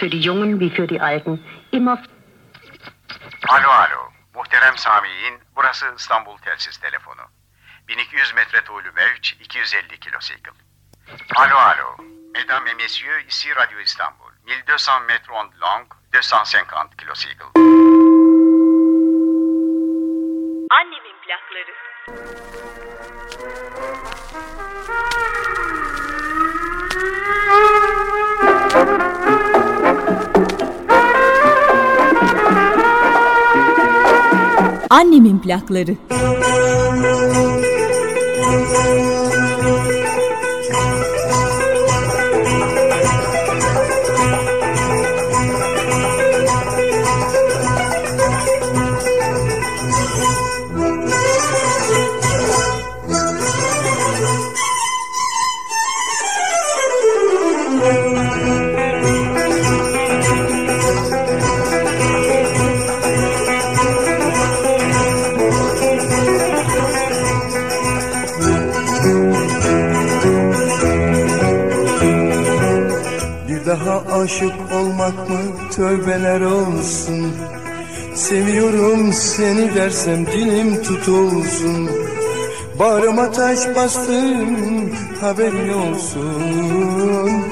Für die Jungen wie für die Alten immer. Alo alo. Muhterem Samiğin, burası İstanbul telsiz telefonu. 1200 metre tuğlu mevç, 250 kilosikl. Alo alo. Mesdames et messieurs, ici Radio İstanbul. 1200 metre on long, 250 kilosikl. Annemin plakları. Annemin plakları. Aşık olmak mı, tövbeler olsun. Seviyorum seni dersem dilim tutulsun. Bağrıma taş bastım, haberin olsun.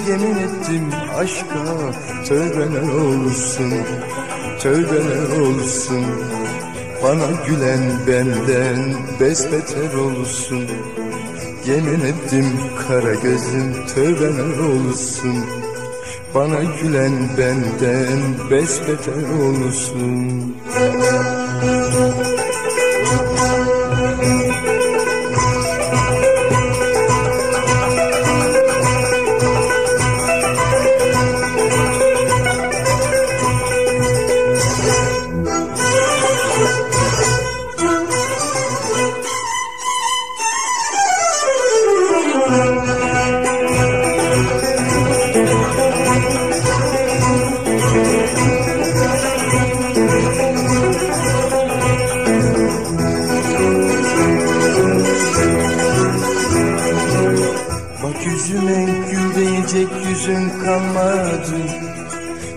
Yemin ettim aşka, tövbeler olsun. Tövbeler olsun. Bana gülen benden besbeter olsun. Yemin ettim kara gözüm, tövbeler olsun. Bana gülen benden besbeter olsun.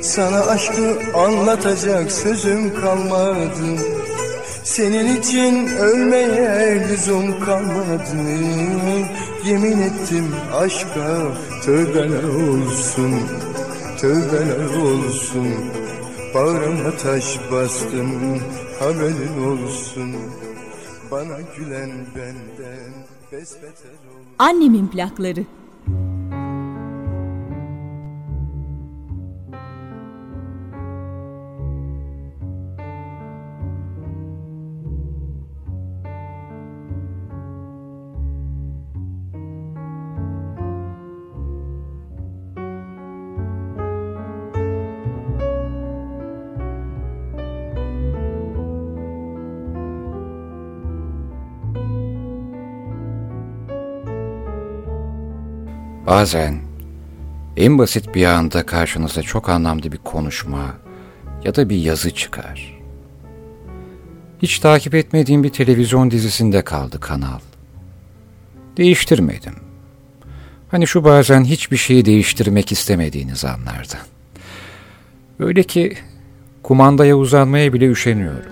Sana aşkı anlatacak sözüm kalmadı. Senin için ölmeye lüzum kalmadı. Yemin ettim aşka, tövbeler olsun. Tövbeler olsun. Bağrıma taş bastım, haberin olsun. Bana gülen benden besbeter olsun. Annemin plakları. Bazen en basit bir anda karşınıza çok anlamlı bir konuşma ya da bir yazı çıkar. Hiç takip etmediğim bir televizyon dizisinde kaldı kanal. Değiştirmedim. Hani şu bazen hiçbir şeyi değiştirmek istemediğiniz anlardan. Öyle ki kumandaya uzanmaya bile üşeniyorum.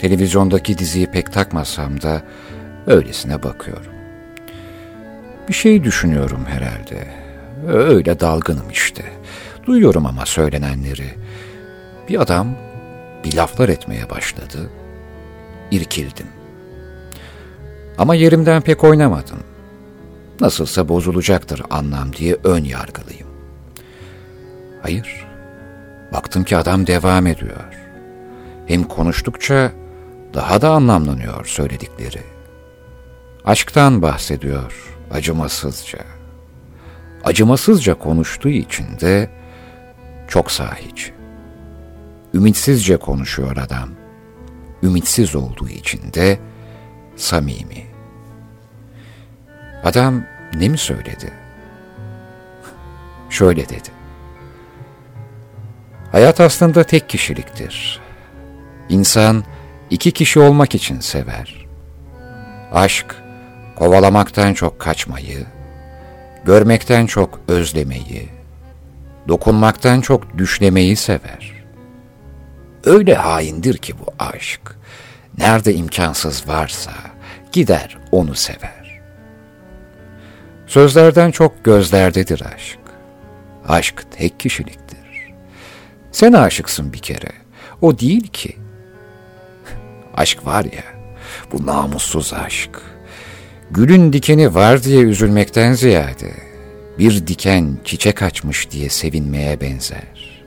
Televizyondaki diziyi pek takmasam da öylesine bakıyorum. Bir şey düşünüyorum herhalde. Öyle dalgınım işte. Duyuyorum ama söylenenleri. Bir adam bir laflar etmeye başladı. İrkildim. Ama yerimden pek oynamadım. Nasılsa bozulacaktır anlam diye ön yargılıyım. Hayır. Baktım ki adam devam ediyor. Hem konuştukça daha da anlamlanıyor söyledikleri. Aşktan bahsediyor. Acımasızca. Acımasızca konuştuğu için de çok sahici. Ümitsizce konuşuyor adam. Ümitsiz olduğu için de samimi. Adam ne mi söyledi? Şöyle dedi. Hayat aslında tek kişiliktir. İnsan iki kişi olmak için sever. Aşk kovalamaktan çok kaçmayı, görmekten çok özlemeyi, dokunmaktan çok düşlemeyi sever. Öyle haindir ki bu aşk, nerede imkansız varsa gider onu sever. Sözlerden çok gözlerdedir aşk. Aşk tek kişiliktir. Sen aşıksın bir kere, o değil ki. Aşk var ya, bu namussuz aşk. Gülün dikeni var diye üzülmekten ziyade, bir diken çiçek açmış diye sevinmeye benzer.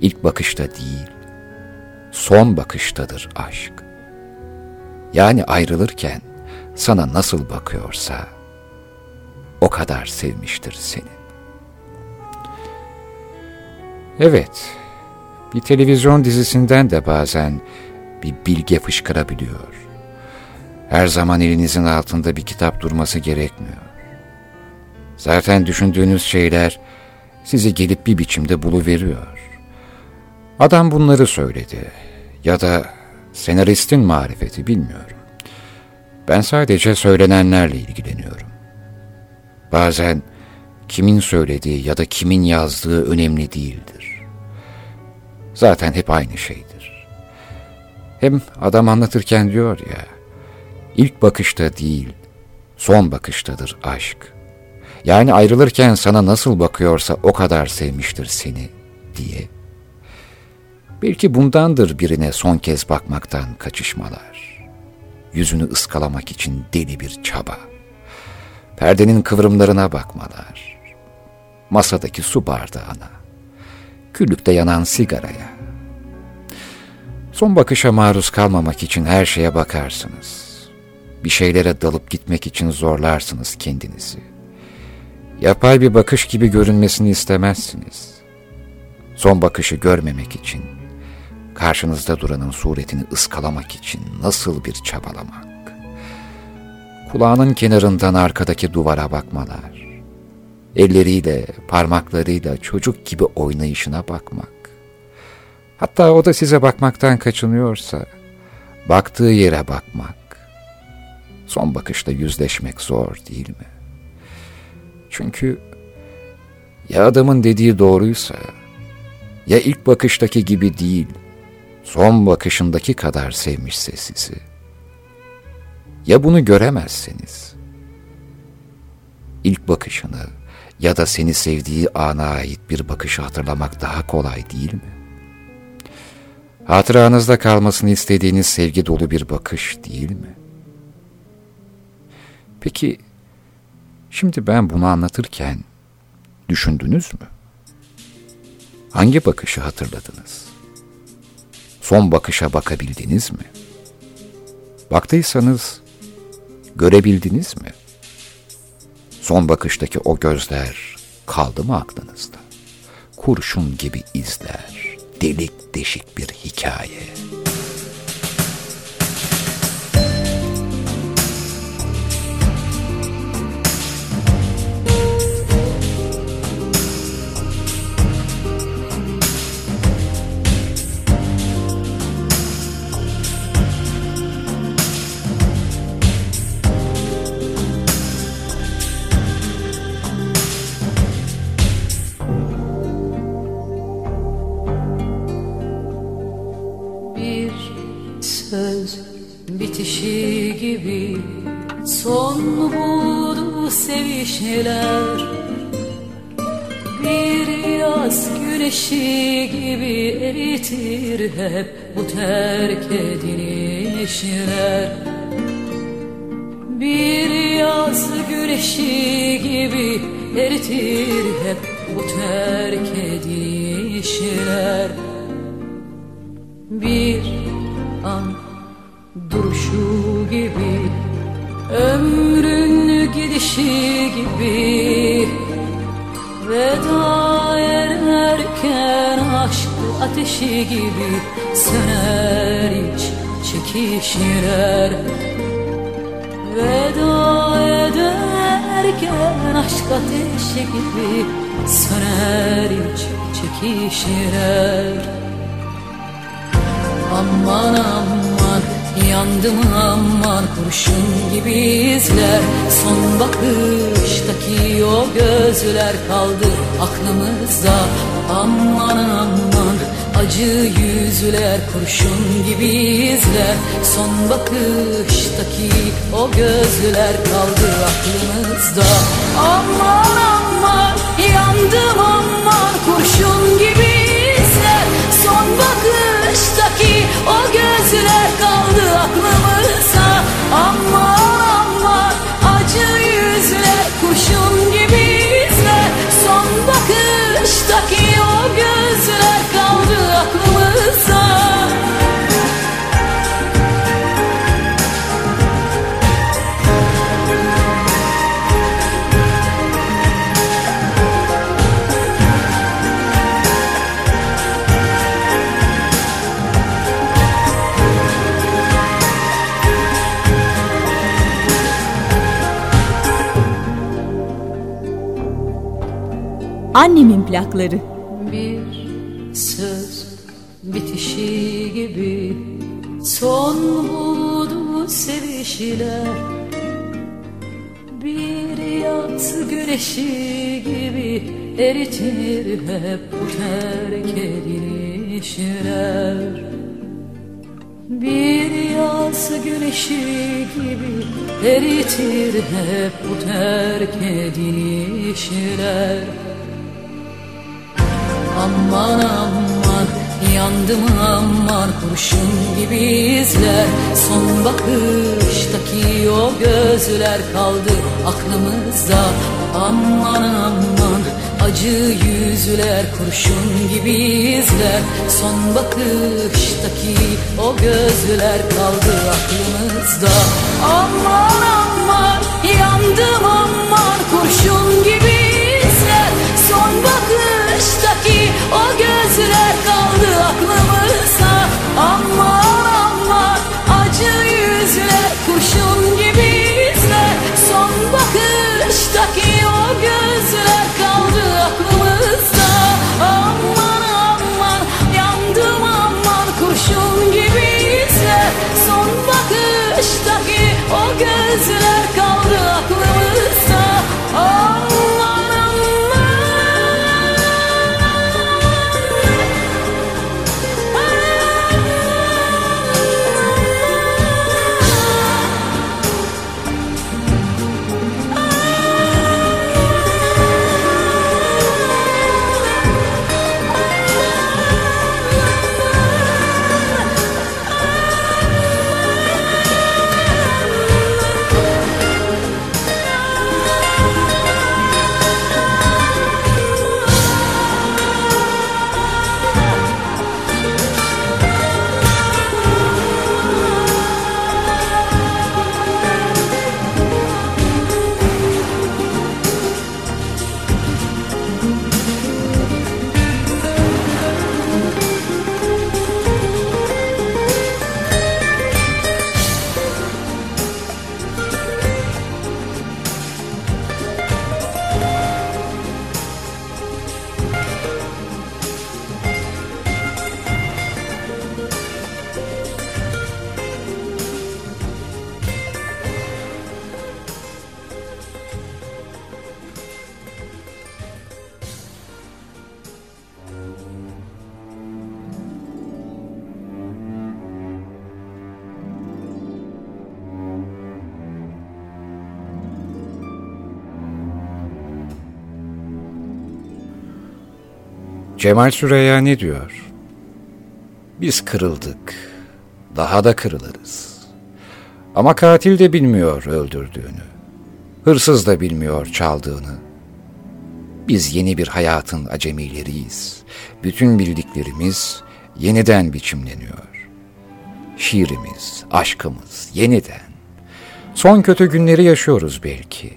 İlk bakışta değil, son bakıştadır aşk. Yani ayrılırken sana nasıl bakıyorsa, o kadar sevmiştir seni. Evet, bir televizyon dizisinden de bazen bir bilge fışkırabiliyor. Her zaman elinizin altında bir kitap durması gerekmiyor. Zaten düşündüğünüz şeyler sizi gelip bir biçimde buluveriyor. Adam bunları söyledi ya da senaristin marifeti, bilmiyorum. Ben sadece söylenenlerle ilgileniyorum. Bazen kimin söylediği ya da kimin yazdığı önemli değildir. Zaten hep aynı şeydir. Hem adam anlatırken diyor ya, ilk bakışta değil, son bakıştadır aşk. Yani ayrılırken sana nasıl bakıyorsa o kadar sevmiştir seni diye. Belki bundandır birine son kez bakmaktan kaçışmalar. Yüzünü ıskalamak için deli bir çaba. Perdenin kıvrımlarına bakmalar. Masadaki su bardağına. Küllükte yanan sigaraya. Son bakışa maruz kalmamak için her şeye bakarsınız. Bir şeylere dalıp gitmek için zorlarsınız kendinizi. Yapay bir bakış gibi görünmesini istemezsiniz. Son bakışı görmemek için, karşınızda duranın suretini ıskalamak için nasıl bir çabalamak. Kulağının kenarından arkadaki duvara bakmalar. Elleriyle, parmaklarıyla çocuk gibi oynayışına bakmak. Hatta o da size bakmaktan kaçınıyorsa, baktığı yere bakmak. Son bakışta yüzleşmek zor değil mi? Çünkü ya adamın dediği doğruysa, ya ilk bakıştaki gibi değil, son bakışındaki kadar sevmişse sizi, ya bunu göremezseniz, ilk bakışını ya da seni sevdiği ana ait bir bakışı hatırlamak daha kolay değil mi? Hatıranızda kalmasını istediğiniz sevgi dolu bir bakış değil mi? Peki, şimdi ben bunu anlatırken düşündünüz mü? Hangi bakışı hatırladınız? Son bakışa bakabildiniz mi? Baktıysanız görebildiniz mi? Son bakıştaki o gözler kaldı mı aklınızda? Kurşun gibi izler, delik deşik bir hikaye. Bitişi gibi son mu buldu sevişmeler? Bir yaz güneşi gibi eritir hep bu terk edilişler. Bir yaz güneşi gibi eritir hep bu terk edilişler. Bir an duruşu gibi, ömrün gidişi gibi, veda ederken aşk ateşi gibi söner iç çekişler. Veda ederken aşk ateşi gibi söner iç çekişler. Aman aman Yandım aman kurşun gibi izler, son bakıştaki o gözler kaldı aklımızda. Aman aman acı yüzler, kurşun gibi izler, son bakıştaki o gözler kaldı aklımızda. Aman aman yandım aman kurşun gibi izler, son bakıştaki o gözler kaldı aklımızda. Aman aman acı yüzler, kurşun gibi izler, son bakıştaki o gözler kaldı aklımızda. Annemin plakları. Bir söz bitişi gibi son buldu sevişiler, bir yaz güneşi gibi eritir hep bu terk edilişler. Bir yaz güneşi gibi eritir hep bu terk edilişler. Aman aman yandım aman kurşun gibi izler, son bakıştaki o gözler kaldı aklımızda. Aman aman acı yüzler, kurşun gibi izler, son bakıştaki o gözler kaldı aklımızda. Aman aman yandım aman kurşun gibi izler, son bakıştaki o gözler kaldı aklımızda. Aman aman acı yüzler, kurşun gibi izler, son bakıştaki o gözler kaldı aklımızda. Aman aman yandım aman kurşun gibi izler, son bakıştaki o gözler kaldı aklımızda. Aman Cemal Süreyya ne diyor? Biz kırıldık, daha da kırılırız. Ama katil de bilmiyor öldürdüğünü, hırsız da bilmiyor çaldığını. Biz yeni bir hayatın acemileriyiz. Bütün bildiklerimiz yeniden biçimleniyor. Şiirimiz, aşkımız yeniden. Son kötü günleri yaşıyoruz belki.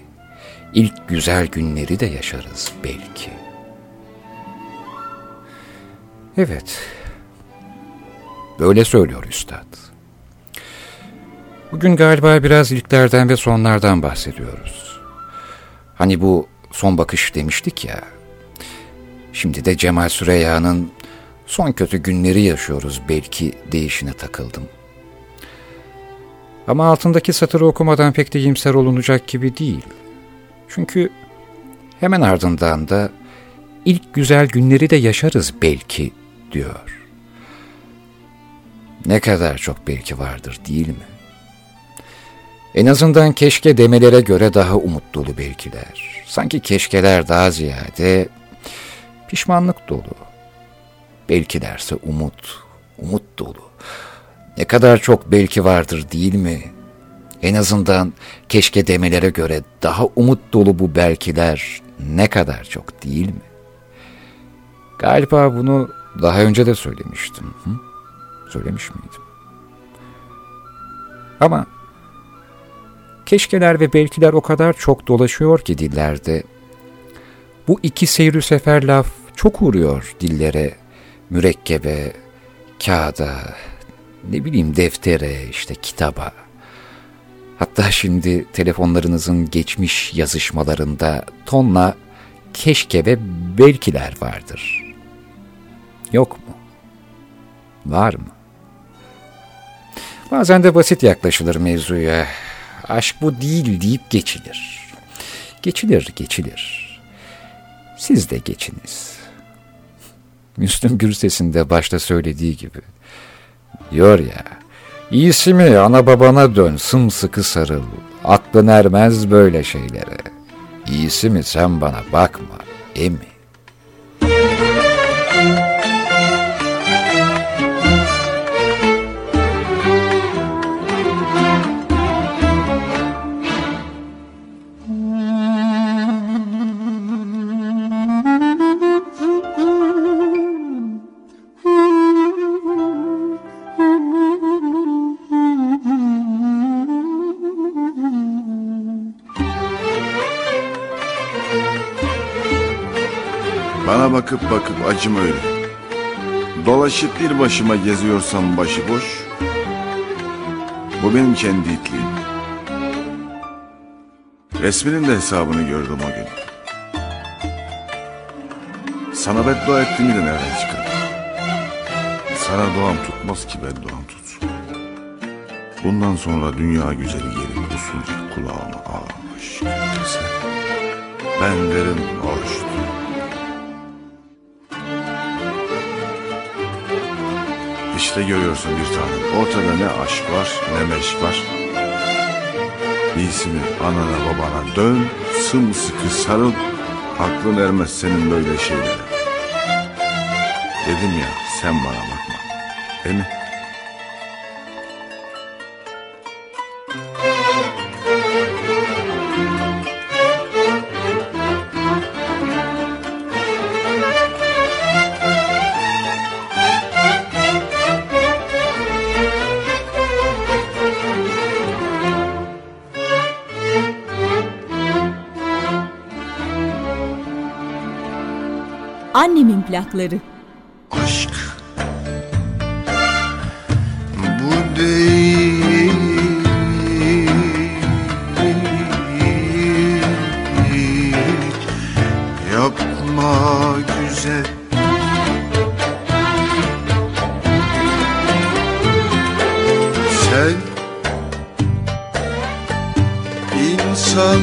İlk güzel günleri de yaşarız belki. Evet, böyle söylüyor üstad. Bugün galiba biraz ilklerden ve sonlardan bahsediyoruz. Hani bu son bakış demiştik ya, şimdi de Cemal Süreyya'nın son kötü günleri yaşıyoruz belki deyişine takıldım. Ama altındaki satırı okumadan pek de iyimser olunacak gibi değil. Çünkü hemen ardından da ilk güzel günleri de yaşarız belki diyor. Ne kadar çok belki vardır değil mi? En azından keşke demelere göre daha umut dolu belkiler. Sanki keşkeler daha ziyade pişmanlık dolu. Belkilerse umut, umut dolu. Ne kadar çok belki vardır değil mi? En azından keşke demelere göre daha umut dolu bu belkiler ne kadar çok değil mi? Galiba bunu daha önce de söylemiştim. Söylemiş miydim? Ama keşkeler ve belkiler o kadar çok dolaşıyor ki dillerde. Bu iki seyri sefer laf çok uğruyor dillere, mürekkebe, kağıda, ne bileyim deftere, işte kitaba. Hatta şimdi telefonlarınızın geçmiş yazışmalarında tonla keşke ve belkiler vardır. Yok mu? Var mı? Bazen de basit yaklaşılır mevzuya. Aşk bu değil deyip geçilir. Geçilir. Siz de geçiniz. Müslüm Gürses'in de başta söylediği gibi. Diyor ya, iyisi mi ana babana dön, sımsıkı sarıl, aklın ermez böyle şeylere. İyisi mi sen bana bakma, emi. Bakıp acım öyle. Dolaşıp bir başıma geziyorsam başıboş, bu benim kendi itliğim. Resminin de hesabını gördüm o gün. Sana beddua ettiğimi de nereden çıkardın? Sana duam tutmaz ki bedduam tutsun. Bundan sonra dünya güzeli gelip usulca kulağıma ağlamış. Ben derim oruçtu. İşte görüyorsun bir tanem, ortada ne aşk var ne meşk var. İyisi mi anana babana dön, sımsıkı sarıl, aklın ermez senin böyle şeylere. Dedim ya sen bana bakma, değil mi? Annemin plakları. Aşk bu değil, yapma güzel. Sen insan.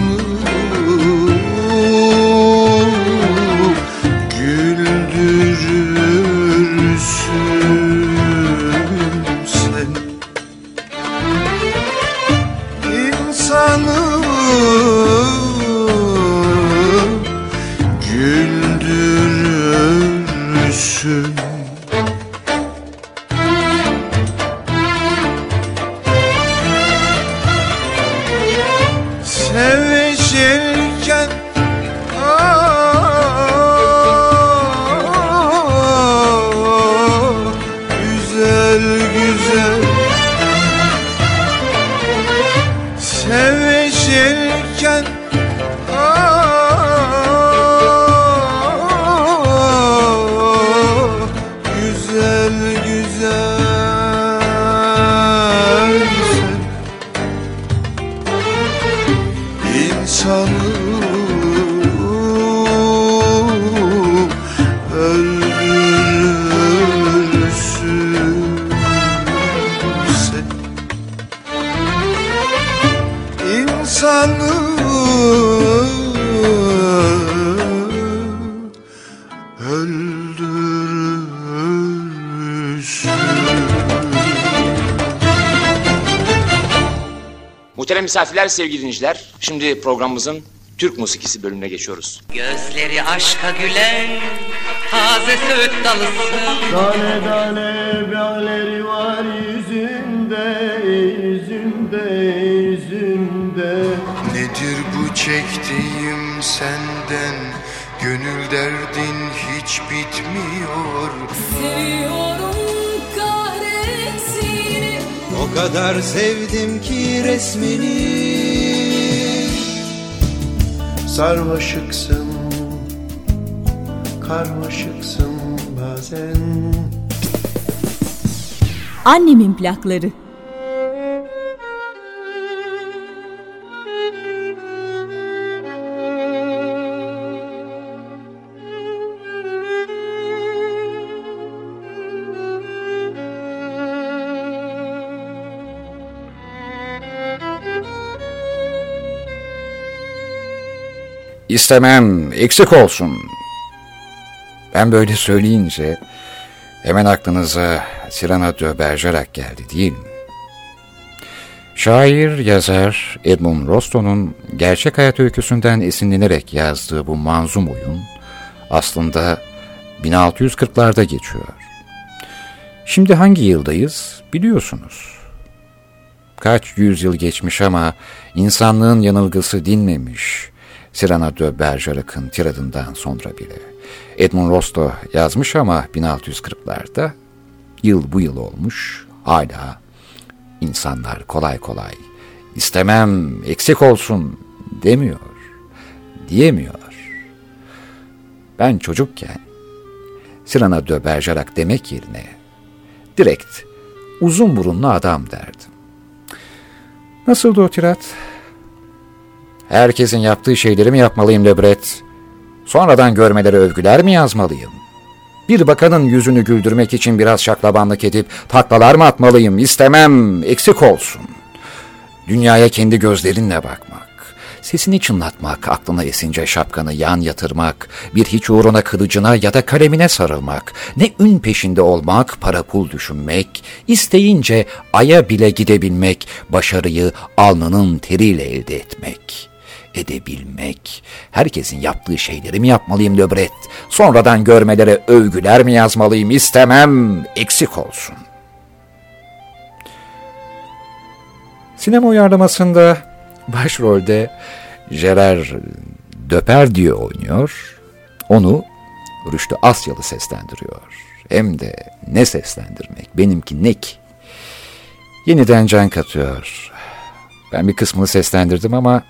Muhterem misafirler, sevgili dinleyiciler, şimdi programımızın Türk musikisi bölümüne geçiyoruz. Gözleri aşka gülen taze söğüt dalısın. Tane tane beğleri var yüzünde, yüzünde, yüzünde. Nedir bu çektiğim senden, gönül derdin hiç bitmiyor. Seviyorum. O kadar sevdim ki resmini. Sarmaşıksın, karmaşıksın bazen. Annemin plakları. İstemem, eksik olsun. Ben böyle söyleyince hemen aklınıza Cyrano de Bergerac geldi değil mi? Şair, yazar Edmond Rostand'ın gerçek hayat öyküsünden esinlenerek yazdığı bu manzum oyun aslında 1640'larda geçiyor. Şimdi hangi yıldayız biliyorsunuz. Kaç yüzyıl geçmiş ama insanlığın yanılgısı dinmemiş. Cyrano de Bergerac'ın tiradından sonra bile. Edmond Rostand yazmış ama 1640'larda yıl bu yıl olmuş. Hala insanlar kolay kolay istemem eksik olsun demiyor, diyemiyor. Ben çocukken Cyrano de Bergerac demek yerine direkt uzun burunlu adam derdim. Nasıldı o tirat? Herkesin yaptığı şeyleri mi yapmalıyım Le Bret? Sonradan görmeleri övgüler mi yazmalıyım? Bir bakanın yüzünü güldürmek için biraz şaklabanlık edip taklalar mı atmalıyım? İstemem, eksik olsun. Dünyaya kendi gözlerinle bakmak, sesini çınlatmak, aklına esince şapkanı yan yatırmak, bir hiç uğruna kılıcına ya da kalemine sarılmak, ne ün peşinde olmak, para pul düşünmek, isteyince aya bile gidebilmek, başarıyı alnının teriyle elde etmek. Edebilmek. Herkesin yaptığı şeyleri mi yapmalıyım Le Bret? Sonradan görmelere övgüler mi yazmalıyım? İstemem, eksik olsun. Sinema uyarlamasında başrolde Gérard Depardieu oynuyor. Onu Rüştü Asyalı seslendiriyor. Hem de ne seslendirmek, benimki ne ki? Yeniden can katıyor. Ben bir kısmını seslendirdim ama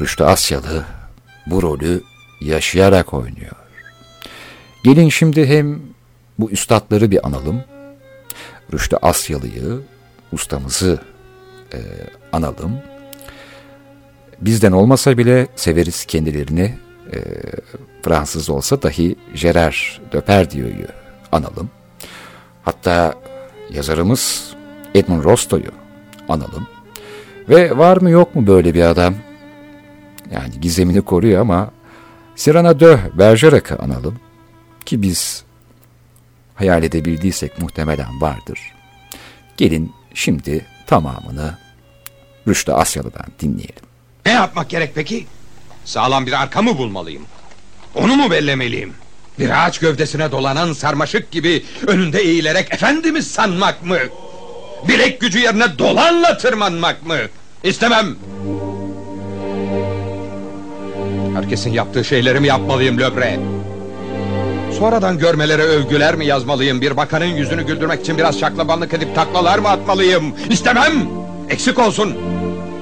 Rüştü Asyalı bu rolü yaşayarak oynuyor. Gelin şimdi hem bu üstadları bir analım. Rüştü Asyalı'yı, ustamızı analım. Bizden olmasa bile severiz kendilerini, Fransız olsa dahi Gérard Depardieu'yu analım. Hatta yazarımız Edmond Rostand'u analım. Ve var mı yok mu böyle bir adam? Yani gizemini koruyor ama Cyrano de Bergerac'ı analım. Ki biz hayal edebildiysek muhtemelen vardır. Gelin şimdi tamamını Rüştü Asyalı'dan dinleyelim. Ne yapmak gerek peki? Sağlam bir arka mı bulmalıyım? Onu mu bellemeliyim? Bir ağaç gövdesine dolanan sarmaşık gibi önünde eğilerek efendimiz sanmak mı? Bilek gücü yerine dolanla tırmanmak mı? İstemem! Herkesin yaptığı şeyleri mi yapmalıyım Le Bret? Sonradan görmelere övgüler mi yazmalıyım? Bir bakanın yüzünü güldürmek için biraz şaklabanlık edip taklalar mı atmalıyım? İstemem! Eksik olsun!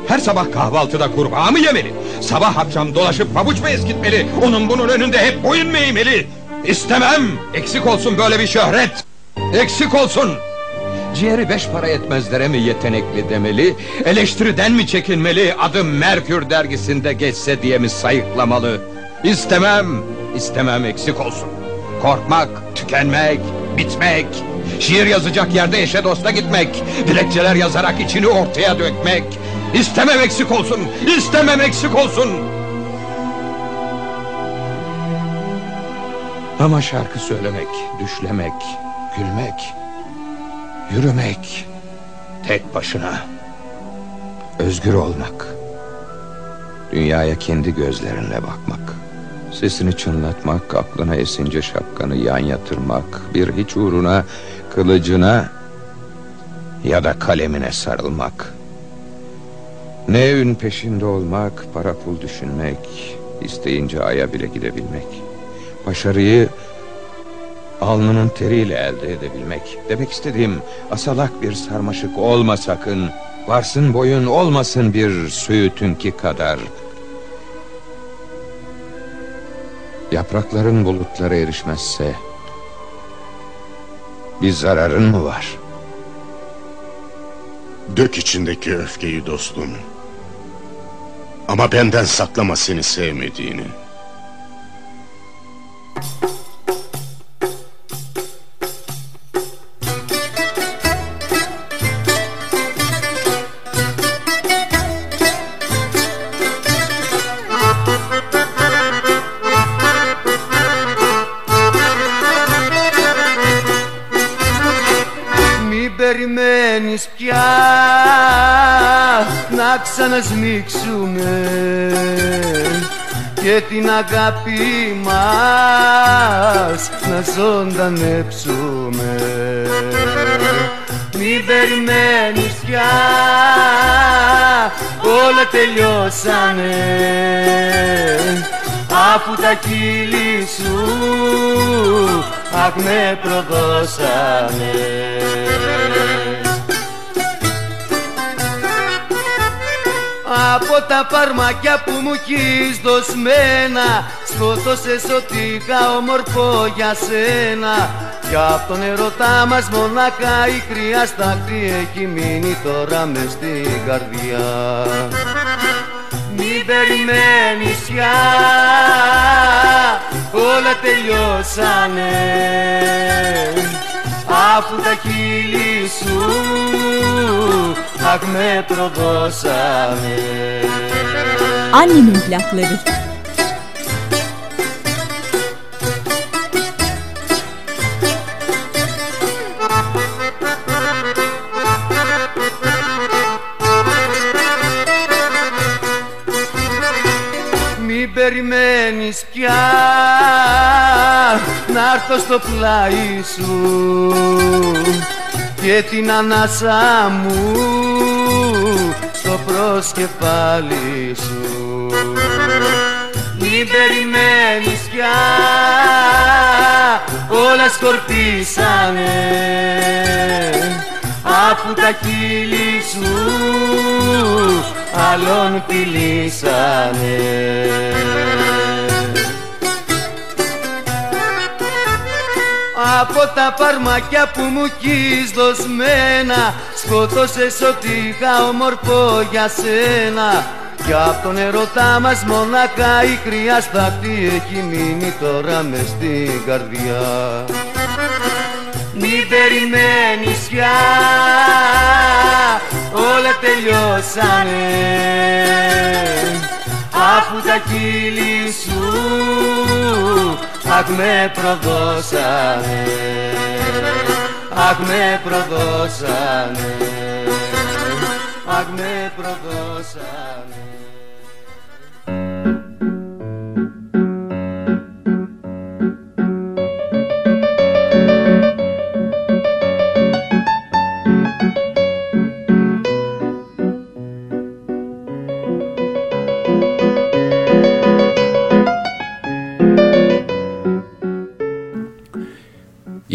Her sabah kahvaltıda kurbağa mı yemeli? Sabah akşam dolaşıp pabuç mu eskitmeli? Onun bunun önünde hep boyun mu eğmeli? İstemem! Eksik olsun böyle bir şöhret! Eksik olsun! Ciğeri 5 para etmezlere mi yetenekli demeli? Eleştiriden mi çekinmeli? Adım Merkür dergisinde geçse diye mi sayıklamalı? İstemem! İstemem, eksik olsun! Korkmak, tükenmek, bitmek... Şiir yazacak yerde eşe dosta gitmek, dilekçeler yazarak içini ortaya dökmek. İstemem eksik olsun, istemem eksik olsun. Ama şarkı söylemek, düşlemek, gülmek, yürümek, tek başına, özgür olmak, dünyaya kendi gözlerinle bakmak, sesini çınlatmak, aklına esince şapkanı yan yatırmak, bir hiç uğruna kılıcına ya da kalemine sarılmak, ne ün peşinde olmak, para pul düşünmek, isteyince aya bile gidebilmek, başarıyı alnının teriyle elde edebilmek. Demek istediğim, asalak bir sarmaşık olma sakın, varsın boyun olmasın bir söğütünki kadar. Yaprakların bulutlara erişmezse bir zararın mı var? Dök içindeki öfkeyi dostum, ama benden saklama seni sevmediğini. Σμίξουμε και την αγάπη μας να ζωντανέψουμε. Μην περιμένεις πια, όλα τελειώσανε, αφού τα κύλη σου αχ με προδώσανε. Από τα παρμακιά που μου έχεις δοσμένα, σκότωσες ό,τι είχα όμορφο για σένα. Κι απ' τον ερωτά μας μονάχα η κρυά στάχτη έχει μείνει τώρα μες στην καρδιά. Μην περιμένεις πια, όλα τελειώσανε, αφού τα χείλη σου αχ με προδώσανε. Annemin plakları. Μην περιμένεις πια να έρθω στο πλάι σου και την ανάσα μου στο προσκεφάλι σου. Μην περιμένεις πια, όλα σκορπίσανε, αφού τα χείλη σου άλλον φιλήσανε. Από τα παρμακιά που μου έχεις δοσμένα, σκότωσες ό,τι είχα όμορφο για σένα. Κι απ' τον ερωτά μας μονάχα η κρυά στάχτη έχει μείνει τώρα μες στην καρδιά. Μην περιμένεις πια, όλα τελειώσανε, αφού τα κύλη σου αχ με προδώσανε, αχ με προδώσανε, αχ με προδώσανε.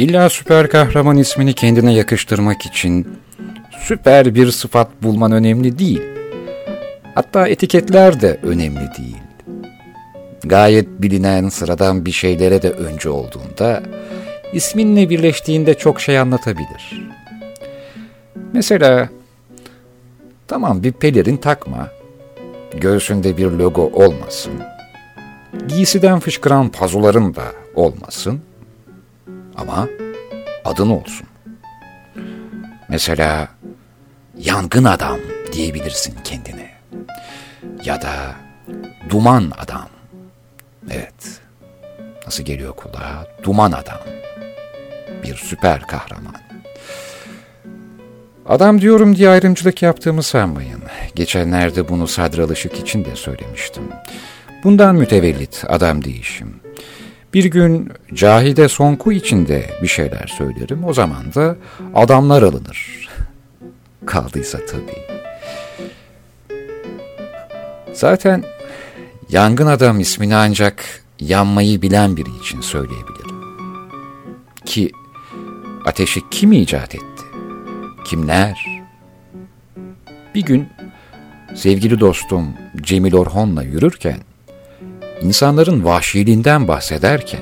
İlla süper kahraman ismini kendine yakıştırmak için süper bir sıfat bulman önemli değil. Hatta etiketler de önemli değil. Gayet bilinen sıradan bir şeylere de önce olduğunda, isminle birleştiğinde çok şey anlatabilir. Mesela, tamam bir pelerin takma, göğsünde bir logo olmasın, giysiden fışkıran pazuların da olmasın, ama adın olsun. Mesela yangın adam diyebilirsin kendine. Ya da duman adam. Evet. Nasıl geliyor kulağa? Duman adam. Bir süper kahraman. Adam diyorum diye ayrımcılık yaptığımı sanmayın. Geçenlerde bunu sadralışık için de söylemiştim. Bundan mütevellit adam değişim. Bir gün Cahide Sonku için de bir şeyler söylerim. O zaman da adamlar alınır. Kaldıysa tabii. Zaten yangın adam ismini ancak yanmayı bilen biri için söyleyebilirim. Ki ateşi kim icat etti? Kimler? Bir gün sevgili dostum Cemil Orhon'la yürürken, insanların vahşiliğinden bahsederken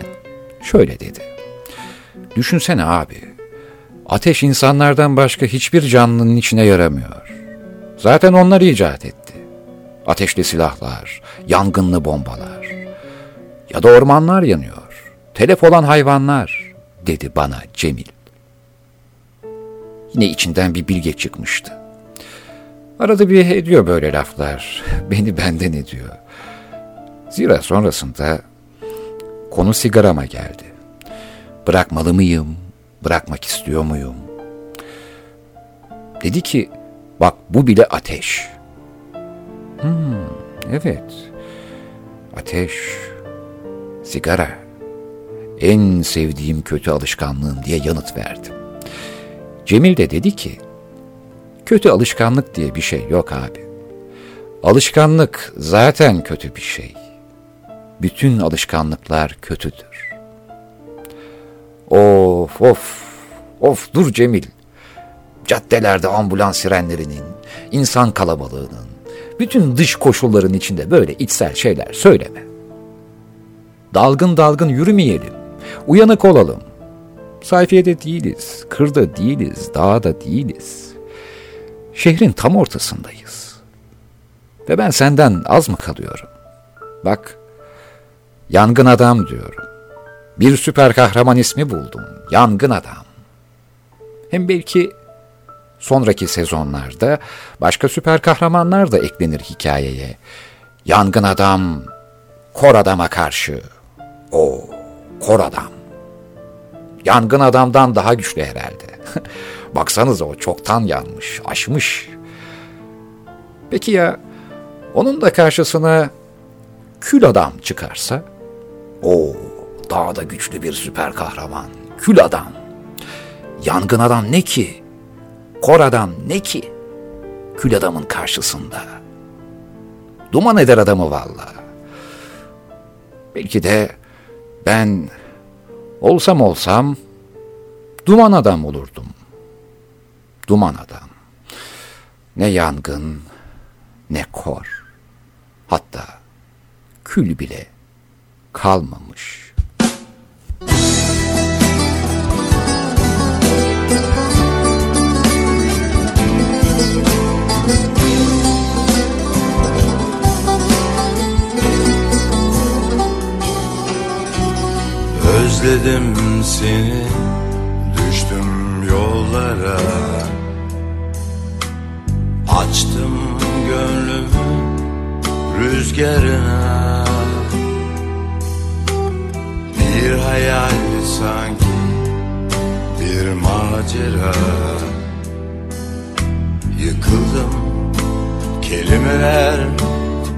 şöyle dedi. Düşünsene abi, ateş insanlardan başka hiçbir canlının içine yaramıyor. Zaten onlar icat etti. Ateşli silahlar, yangınlı bombalar ya da ormanlar yanıyor. Telef olan hayvanlar, dedi bana Cemil. Yine içinden bir bilge çıkmıştı. Arada bir ediyor böyle laflar, beni benden ediyor. Zira sonrasında konu sigarama geldi. Bırakmalı mıyım, bırakmak istiyor muyum? Dedi ki, bak bu bile ateş. Evet, ateş, sigara, en sevdiğim kötü alışkanlığım diye yanıt verdim. Cemil de dedi ki, kötü alışkanlık diye bir şey yok abi. Alışkanlık zaten kötü bir şey. Bütün alışkanlıklar kötüdür. Of, dur Cemil. Caddelerde ambulans sirenlerinin, insan kalabalığının, bütün dış koşulların içinde böyle içsel şeyler söyleme. Dalgın dalgın yürümeyelim, uyanık olalım. Sayfiyede değiliz, kırda değiliz, dağda değiliz. Şehrin tam ortasındayız. Ve ben senden az mı kalıyorum? Bak, yangın adam diyorum. Bir süper kahraman ismi buldum, yangın adam. Hem belki sonraki sezonlarda başka süper kahramanlar da eklenir hikayeye. Yangın adam, kor adama karşı. Kor adam. Yangın adamdan daha güçlü herhalde. Baksanıza o çoktan yanmış, aşmış. Peki ya onun da karşısına kül adam çıkarsa? Daha da güçlü bir süper kahraman. Kül adam. Yangın adam ne ki? Kor adam ne ki? Kül adamın karşısında. Duman eder adamı valla. Belki de ben olsam duman adam olurdum. Duman adam. Ne yangın, ne kor. Hatta kül bile kalmamış. Özledim seni, düştüm yollara. Açtım gönlümü rüzgarına. Bir hayal sanki, bir macera. Yıkıldım, kelimeler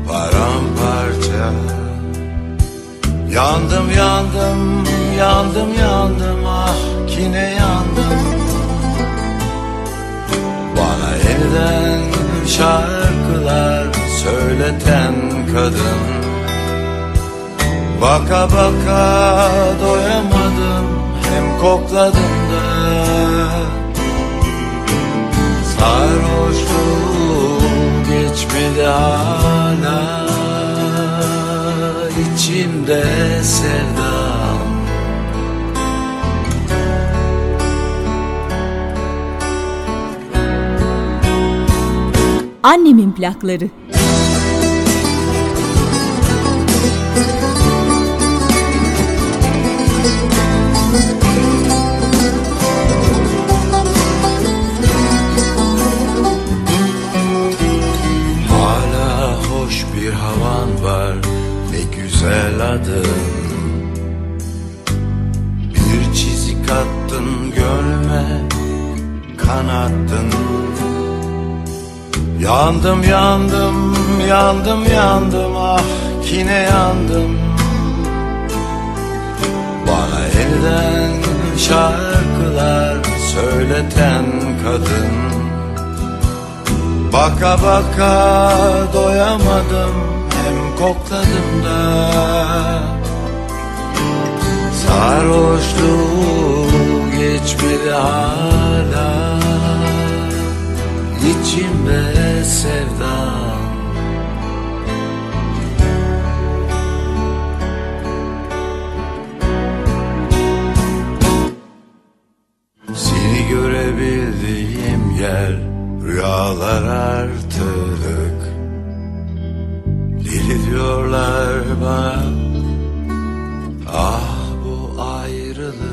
paramparça. Yandım, yandım, yandım, yandım, ah yine yandım. Bana yeniden şarkılar söyleten kadın. Baka baka doyamadım, hem kokladım da. Sarhoşluğum geçmedi hala. İçimde sevdam. Annemin plakları. güzel adım. Bir çizik attın gölüme, kanattın. Yandım yandım, yandım yandım, ah kine yandım. Bana elden şarkılar söyleten kadın. Baka baka doyamadım, hem kokladım da. Sarhoşluğu geçmedi hala, içimde sevdam. Seni görebildiğim yer, rüyalar artık. Deli diyorlar bana, ah bu ayrılık.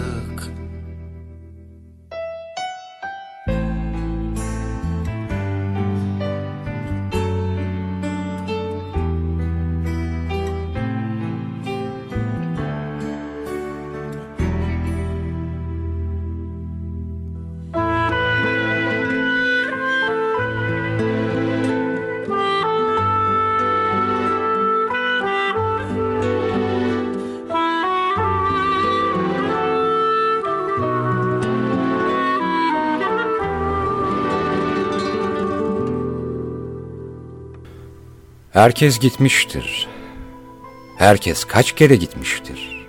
Herkes gitmiştir. Herkes kaç kere gitmiştir.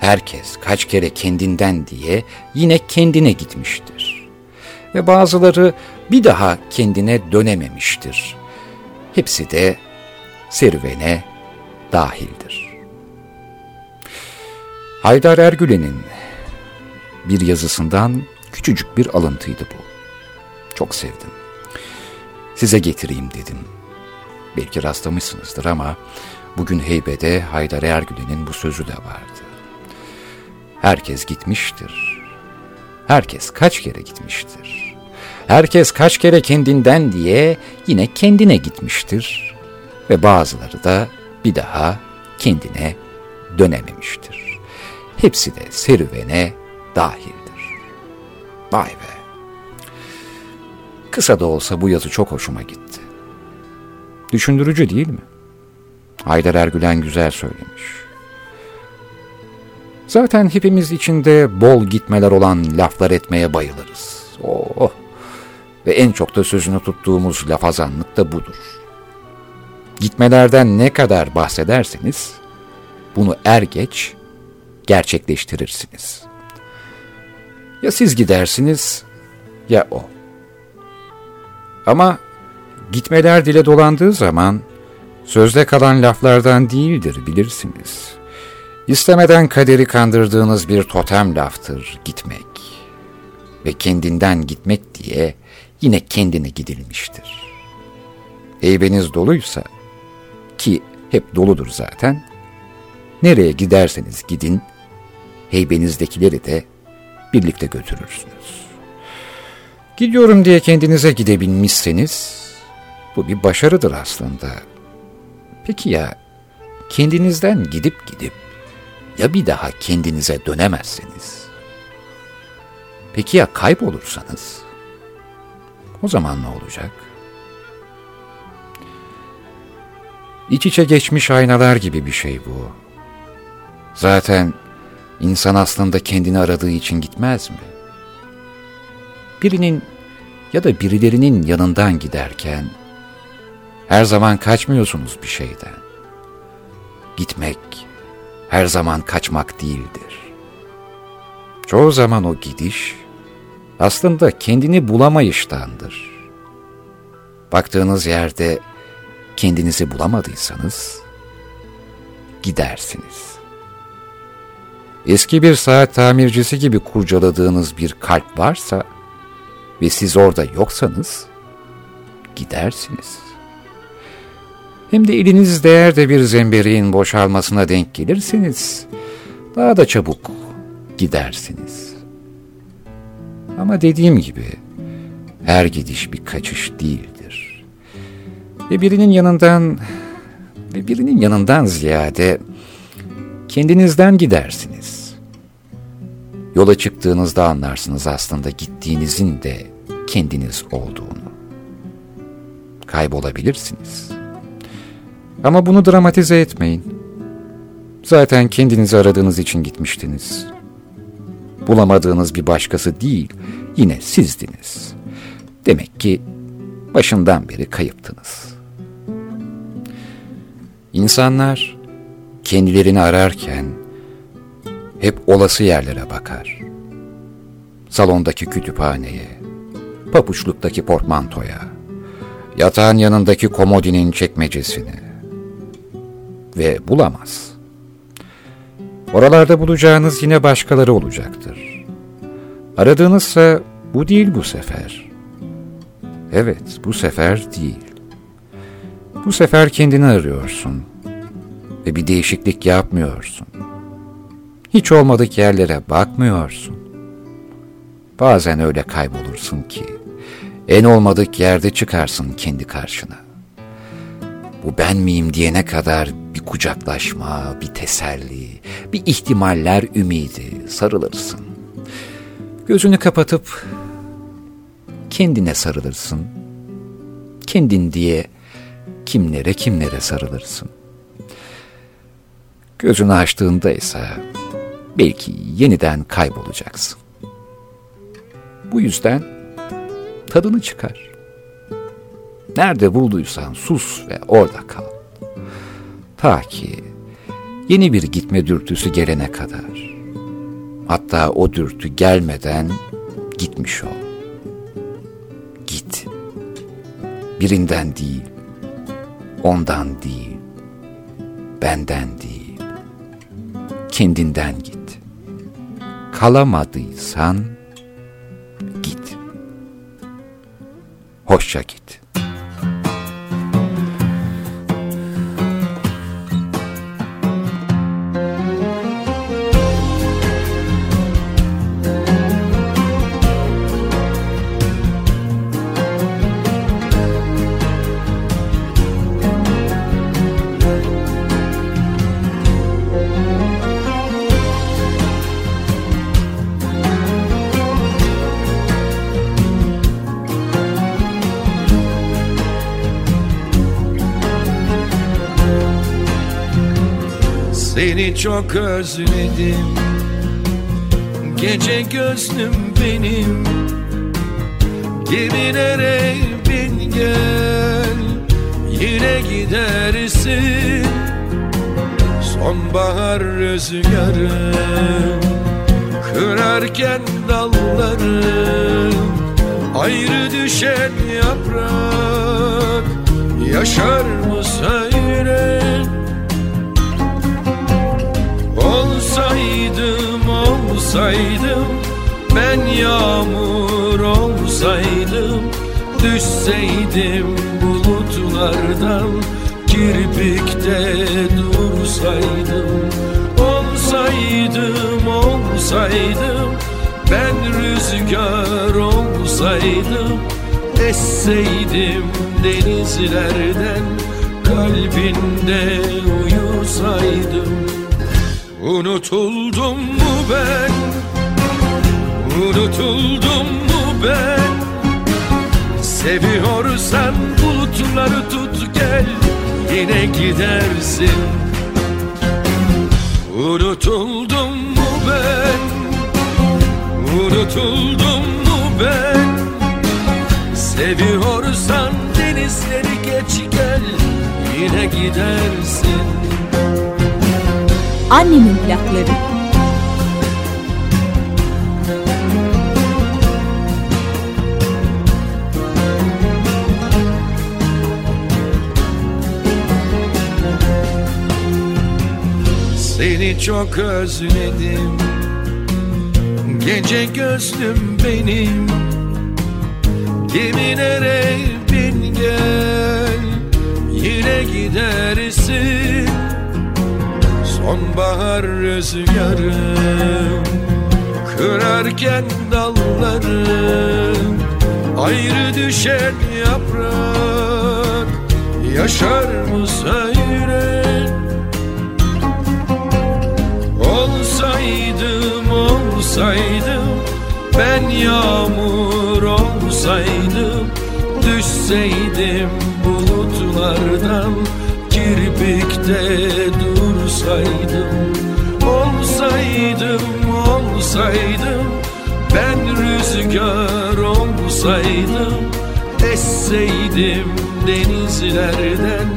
Herkes kaç kere kendinden diye yine kendine gitmiştir. Ve bazıları bir daha kendine dönememiştir. Hepsi de serüvene dahildir. Haydar Ergülen'in bir yazısından küçücük bir alıntıydı bu. Çok sevdim. Size getireyim dedim. Belki rastlamışsınızdır ama bugün heybede Haydar Ergülen'in bu sözü de vardı. Herkes gitmiştir. Herkes kaç kere gitmiştir. Herkes kaç kere kendinden diye yine kendine gitmiştir. Ve bazıları da bir daha kendine dönememiştir. Hepsi de serüvene dahildir. Vay be! Kısa da olsa bu yazı çok hoşuma gitti. Düşündürücü değil mi? Haydar Ergülen güzel söylemiş. Zaten hepimiz içinde bol gitmeler olan laflar etmeye bayılırız. Oh! Ve en çok da sözünü tuttuğumuz lafazanlık da budur. Gitmelerden ne kadar bahsederseniz, bunu er geç gerçekleştirirsiniz. Ya siz gidersiniz, ya o. Ama gitmeler dile dolandığı zaman sözde kalan laflardan değildir, bilirsiniz. İstemeden kaderi kandırdığınız bir totem laftır gitmek. Ve kendinden gitmek diye yine kendine gidilmiştir. Heybeniz doluysa, ki hep doludur zaten, nereye giderseniz gidin, heybenizdekileri de birlikte götürürsünüz. Gidiyorum diye kendinize gidebilmişseniz, bu bir başarıdır aslında. Peki ya kendinizden gidip ya bir daha kendinize dönemezseniz? Peki ya kaybolursanız? O zaman ne olacak? İç içe geçmiş aynalar gibi bir şey bu. Zaten insan aslında kendini aradığı için gitmez mi? Birinin ya da birilerinin yanından giderken her zaman kaçmıyorsunuz bir şeyden. Gitmek her zaman kaçmak değildir. Çoğu zaman o gidiş aslında kendini bulamayıştandır. Baktığınız yerde kendinizi bulamadıysanız gidersiniz. Eski bir saat tamircisi gibi kurcaladığınız bir kalp varsa ve siz orada yoksanız gidersiniz. Hem de eliniz değer de bir zembereğin boşalmasına denk gelirsiniz, daha da çabuk gidersiniz. Ama dediğim gibi her gidiş bir kaçış değildir. Ve birinin yanından ve birinin yanından ziyade kendinizden gidersiniz. Yola çıktığınızda anlarsınız aslında gittiğinizin de kendiniz olduğunu. Kaybolabilirsiniz. Ama bunu dramatize etmeyin. Zaten kendinizi aradığınız için gitmiştiniz. Bulamadığınız bir başkası değil, yine sizdiniz. Demek ki başından beri kayıptınız. İnsanlar kendilerini ararken hep olası yerlere bakar. Salondaki kütüphaneye, papuçluktaki portmantoya, yatağın yanındaki komodinin çekmecesine ve bulamaz. Oralarda bulacağınız yine başkaları olacaktır. Aradığınızsa bu değil bu sefer. Evet, bu sefer değil. Bu sefer kendini arıyorsun ve bir değişiklik yapmıyorsun. Hiç olmadık yerlere bakmıyorsun. Bazen öyle kaybolursun ki en olmadık yerde çıkarsın kendi karşına. Bu ben miyim diyene kadar bir kucaklaşma, bir teselli, bir ihtimaller ümidi, sarılırsın. Gözünü kapatıp kendine sarılırsın. Kendin diye kimlere kimlere sarılırsın. Gözünü açtığında ise belki yeniden kaybolacaksın. Bu yüzden tadını çıkar. Nerede bulduysan sus ve orada kal. Ta ki yeni bir gitme dürtüsü gelene kadar. Hatta o dürtü gelmeden gitmiş ol. Git. Birinden değil, ondan değil, benden değil. Kendinden git. Kalamadıysan git. Hoşça git. Seni çok özledim, gece gözlüm benim. Gemilere bin gel, yine gidersin. Sonbahar rüzgarı kırarken dalları, ayrı düşen yaprak yaşar mı söyle? Olsaydım, ben yağmur olsaydım, düşseydim bulutlardan, kirpikte dursaydım. Olsaydım, ben rüzgar olsaydım, esseydim denizlerden, kalbinde uyusaydım. Unutuldum mu ben? Unutuldum mu ben? Seviyorsan bulutları tut gel, yine gidersin. Unutuldum mu ben? Unutuldum mu ben? Seviyorsan denizleri geç gel, yine gidersin. Annemin plakları. Seni çok özledim, gece gözlüm benim. Gemilere bin gel, yine gidersin. Sonbahar rüzgarı kırarken dalları, ayrı düşen yaprak yaşar mı söyle? yürek. Olsaydım ben yağmur olsaydım, düşseydim bulutlardan, kirpikte dursaydım. Olsaydım ben rüzgar olsaydım, esseydim denizlerden,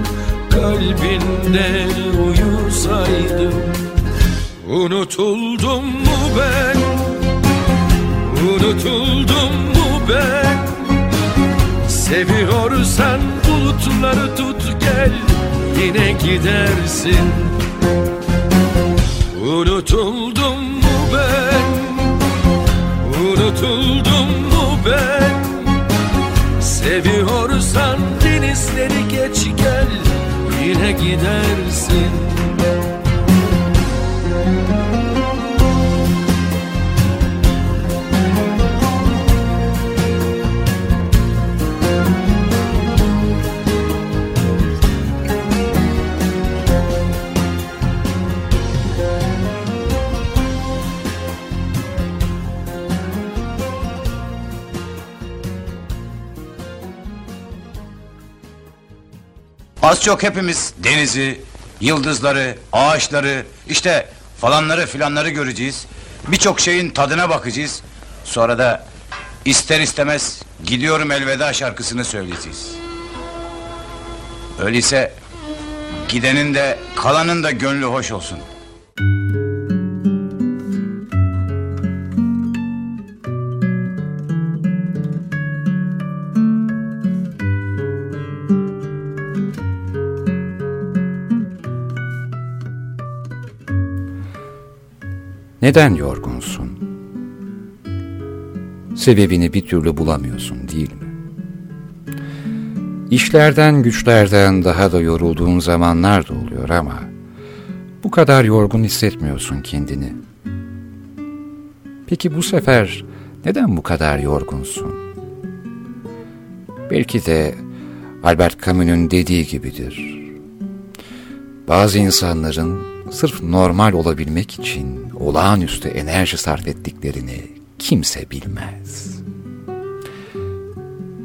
kalbinde uyusaydım. Unutuldum mu ben? Seviyorsan bulutları tut gel, yine gidersin. Unutuldum mu ben? Seviyorsan denizleri geç gel, yine gidersin. Az çok hepimiz denizi, yıldızları, ağaçları, işte falanları filanları göreceğiz. Birçok şeyin tadına bakacağız. Sonra da ister istemez gidiyorum elveda şarkısını söyleyeceğiz. Öyleyse gidenin de kalanın da gönlü hoş olsun. Neden yorgunsun? Sebebini bir türlü bulamıyorsun değil mi? İşlerden güçlerden daha da yorulduğun zamanlar da oluyor ama bu kadar yorgun hissetmiyorsun kendini. Peki bu sefer neden bu kadar yorgunsun? Belki de Albert Camus'un dediği gibidir. Bazı insanların sırf normal olabilmek için olağanüstü enerji sarf ettiklerini kimse bilmez.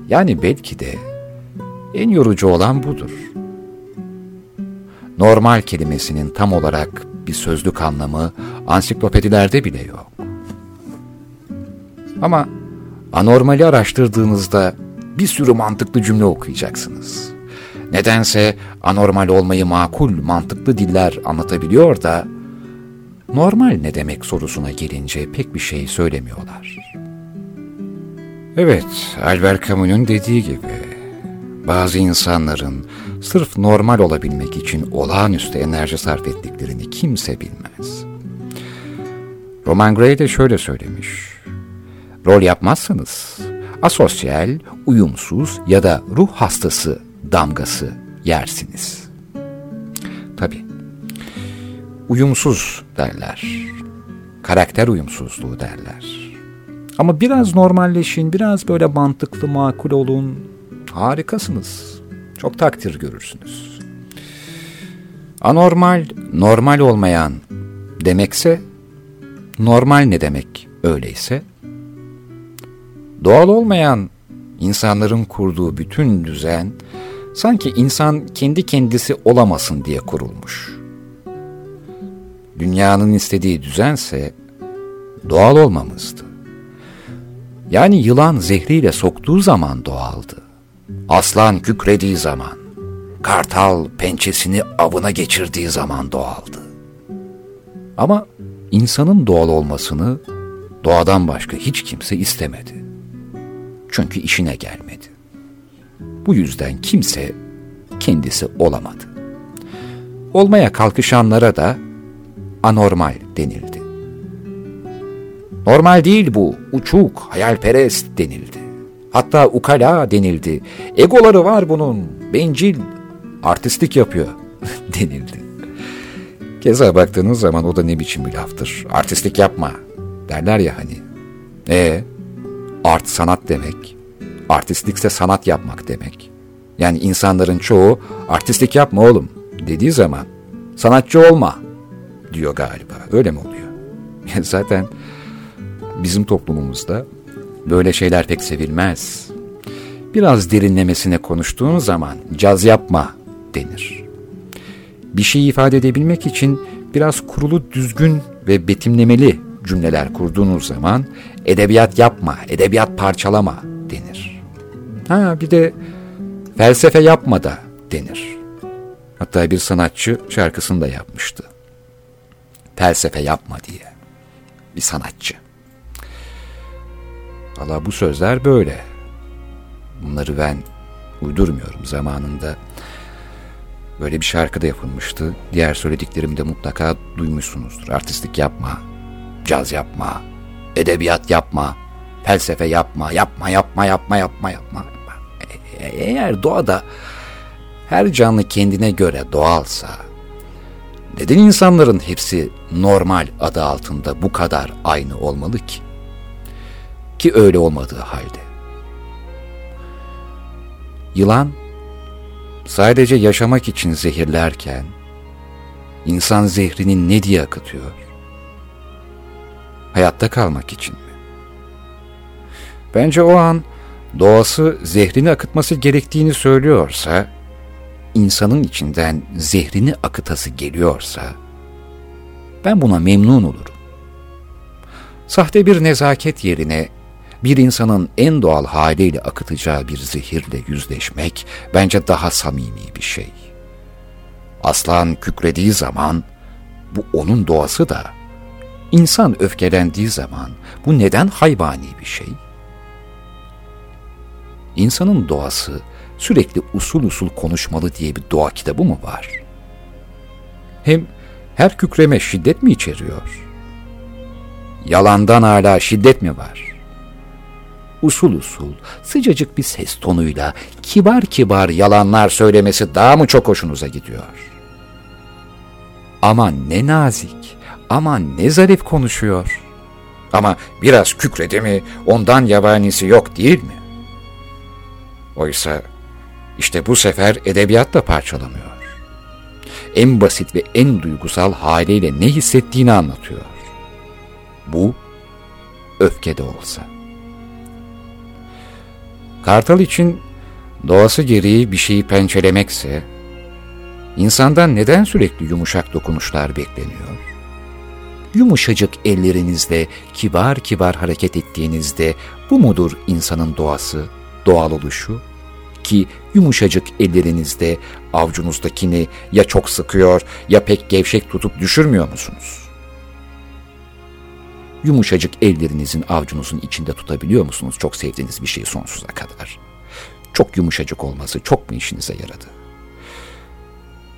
Yani belki de en yorucu olan budur. Normal kelimesinin tam olarak bir sözlük anlamı ansiklopedilerde bile yok. Ama anormali araştırdığınızda bir sürü mantıklı cümle okuyacaksınız. Nedense anormal olmayı makul, mantıklı diller anlatabiliyor da normal ne demek sorusuna gelince pek bir şey söylemiyorlar. Evet, Albert Camus'un dediği gibi bazı insanların sırf normal olabilmek için olağanüstü enerji sarf ettiklerini kimse bilmez. Roman Gray de şöyle söylemiş: rol yapmazsanız asosyal, uyumsuz ya da ruh hastası damgası yersiniz. Tabii uyumsuz derler, karakter uyumsuzluğu derler. Ama biraz normalleşin, biraz böyle mantıklı, makul olun, harikasınız. Çok takdir görürsünüz. Anormal, normal olmayan demekse, normal ne demek öyleyse? Doğal olmayan insanların kurduğu bütün düzen, sanki insan kendi kendisi olamasın diye kurulmuş. Dünyanın istediği düzense doğal olmamızdı. Yani yılan zehriyle soktuğu zaman doğaldı. Aslan kükrediği zaman, kartal pençesini avına geçirdiği zaman doğaldı. Ama insanın doğal olmasını doğadan başka hiç kimse istemedi. Çünkü işine gelmedi. Bu yüzden kimse kendisi olamadı. Olmaya kalkışanlara da anormal denildi. Normal değil bu, uçuk, hayalperest denildi. Hatta ukala denildi. Egoları var bunun, bencil, artistlik yapıyor denildi. Keza baktığınız zaman o da ne biçim bir laftır. Artistlik yapma derler ya hani. Art sanat demek, artistlikse sanat yapmak demek. Yani insanların çoğu artistlik yapma oğlum dediği zaman sanatçı olma diyor galiba. Öyle mi oluyor? Zaten bizim toplumumuzda böyle şeyler pek sevilmez. Biraz derinlemesine konuştuğun zaman caz yapma denir. Bir şeyi ifade edebilmek için biraz kurulu, düzgün ve betimlemeli cümleler kurduğunuz zaman edebiyat yapma, edebiyat parçalama denir. Ha, bir de felsefe yapma da denir. Hatta bir sanatçı şarkısını da yapmıştı. Felsefe yapma diye. Bir sanatçı. Valla bu sözler böyle. Bunları ben uydurmuyorum zamanında. Böyle bir şarkı da yapılmıştı. Diğer söylediklerimi de mutlaka duymuşsunuzdur. Artistlik yapma, caz yapma, edebiyat yapma, felsefe yapma, yapma. Eğer doğada her canlı kendine göre doğalsa, neden insanların hepsi normal adı altında bu kadar aynı olmalı ki? Ki öyle olmadığı halde. Yılan sadece yaşamak için zehirlerken, insan zehrini ne diye akıtıyor? Hayatta kalmak için mi? Bence o an doğası zehrini akıtması gerektiğini söylüyorsa, insanın içinden zehrini akıtası geliyorsa, ben buna memnun olurum. Sahte bir nezaket yerine, bir insanın en doğal haliyle akıtacağı bir zehirle yüzleşmek bence daha samimi bir şey. Aslan kükrediği zaman bu onun doğası da, insan öfkelendiği zaman bu neden hayvani bir şey? İnsanın doğası sürekli usul usul konuşmalı diye bir doğa kitabı mı var? Hem her kükreme şiddet mi içeriyor? Yalandan hala şiddet mi var? Usul usul, sıcacık bir ses tonuyla kibar kibar yalanlar söylemesi daha mı çok hoşunuza gidiyor? Aman ne nazik, aman ne zarif konuşuyor. Ama biraz kükredi mi ondan yabanisi yok değil mi? Oysa işte bu sefer edebiyat da parçalamıyor. En basit ve en duygusal haliyle ne hissettiğini anlatıyor. Bu öfkede olsa. Kartal için doğası gereği bir şeyi pençelemekse, insandan neden sürekli yumuşak dokunuşlar bekleniyor? Yumuşacık ellerinizle kibar kibar hareket ettiğinizde bu mudur insanın doğası, doğal oluşu? Ki yumuşacık ellerinizde avcunuzdakini ya çok sıkıyor ya pek gevşek tutup düşürmüyor musunuz? Yumuşacık ellerinizin avcunuzun içinde tutabiliyor musunuz çok sevdiğiniz bir şeyi sonsuza kadar? Çok yumuşacık olması çok mu işinize yaradı?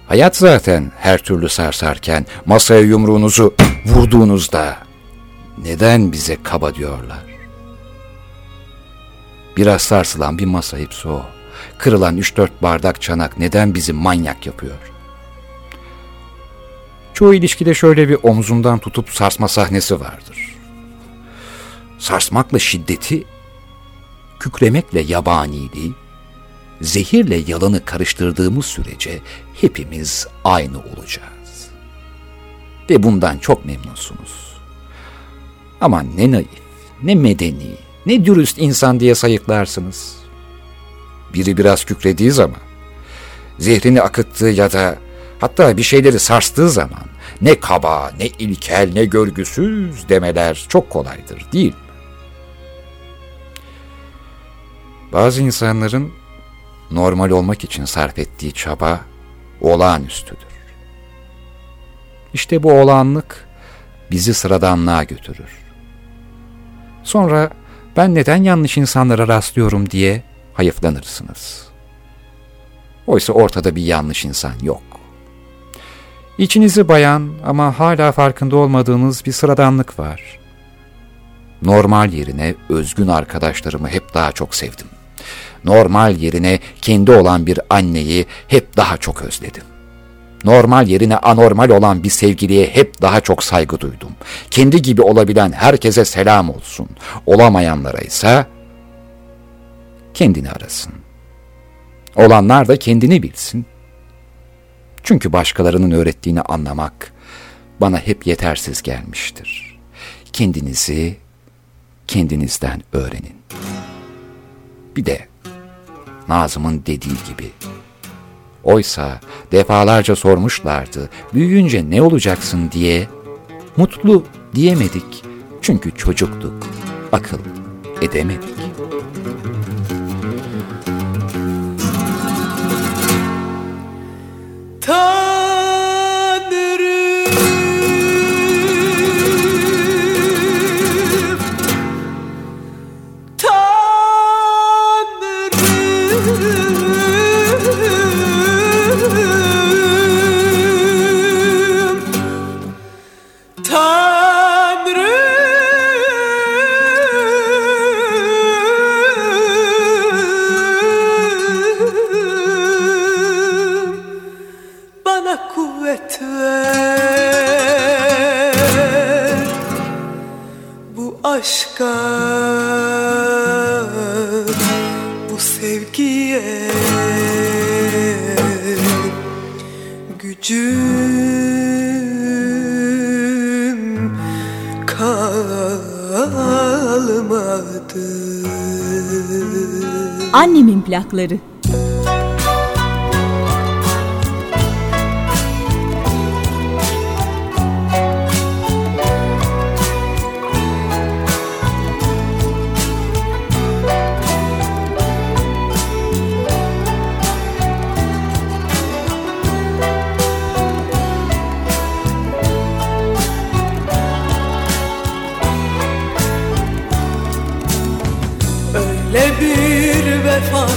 Hayat zaten her türlü sarsarken masaya yumruğunuzu vurduğunuzda neden bize kaba diyorlar? Biraz sarsılan bir masa hepsi o. Kırılan 3-4 bardak çanak neden bizi manyak yapıyor? Çoğu ilişkide şöyle bir omzumdan tutup sarsma sahnesi vardır. Sarsmakla şiddeti, kükremekle yabaniliği, zehirle yalanı karıştırdığımız sürece hepimiz aynı olacağız. Ve bundan çok memnunsunuz. Ama ne naif, ne medeni, ne dürüst insan diye sayıklarsınız. Biri biraz kükrediği zaman, zehrini akıttığı ya da hatta bir şeyleri sarstığı zaman ne kaba, ne ilkel, ne görgüsüz demeler çok kolaydır değil mi? Bazı insanların normal olmak için sarf ettiği çaba olağanüstüdür. İşte bu olağanlık bizi sıradanlığa götürür. Sonra ben neden yanlış insanlara rastlıyorum diye hayıflanırsınız. Oysa ortada bir yanlış insan yok. İçinizi bayan ama hala farkında olmadığınız bir sıradanlık var. Normal yerine özgün arkadaşlarımı hep daha çok sevdim. Normal yerine kendi olan bir anneyi hep daha çok özledim. Normal yerine anormal olan bir sevgiliye hep daha çok saygı duydum. Kendi gibi olabilen herkese selam olsun. Olamayanlara ise kendini arasın. Olanlar da kendini bilsin. Çünkü başkalarının öğrettiğini anlamak bana hep yetersiz gelmiştir. Kendinizi kendinizden öğrenin. Bir de Nazım'ın dediği gibi. Oysa defalarca sormuşlardı, büyüyünce ne olacaksın diye. Mutlu diyemedik, çünkü çocuktuk, akıl edemedik. Annemin plakları. Bırakma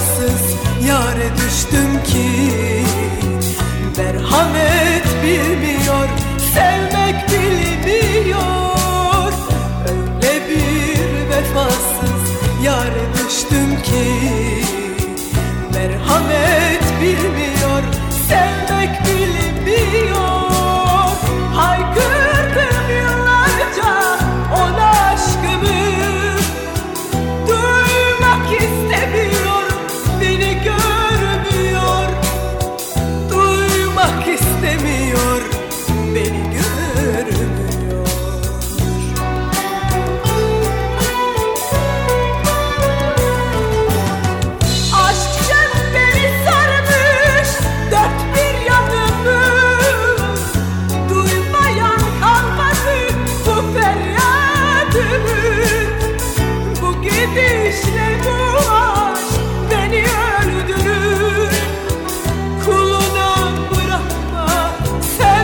sen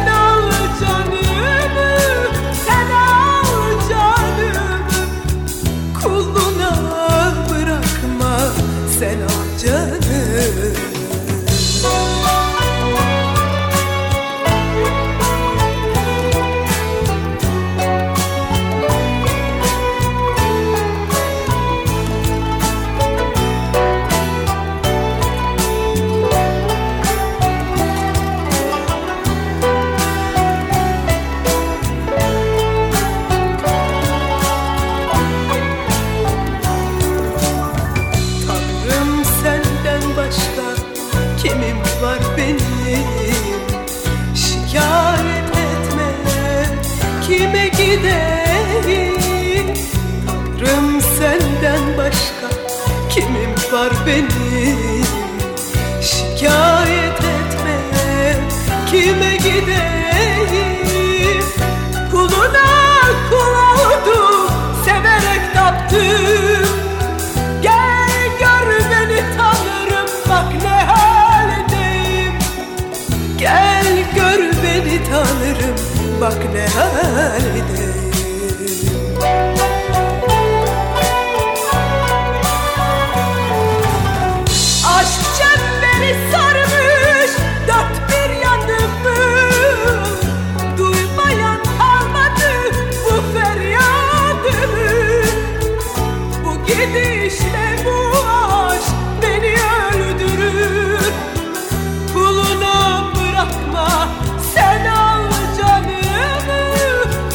al canımı,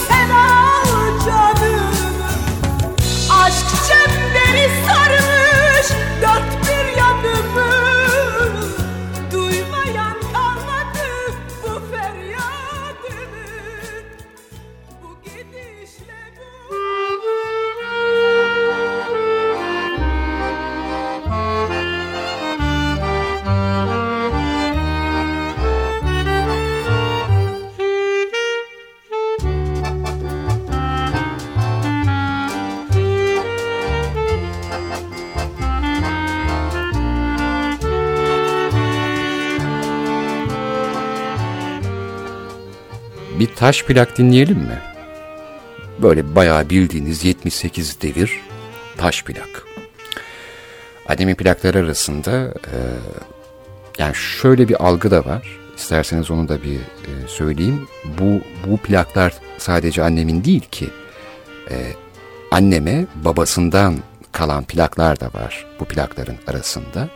sen al Bir taş plak dinleyelim mi? Böyle bayağı bildiğiniz 78 devir taş plak. Annemin plakları arasında yani şöyle bir algı da var. İsterseniz onu da bir söyleyeyim. Bu plaklar sadece annemin değil ki. Anneme babasından kalan plaklar da var bu plakların arasında.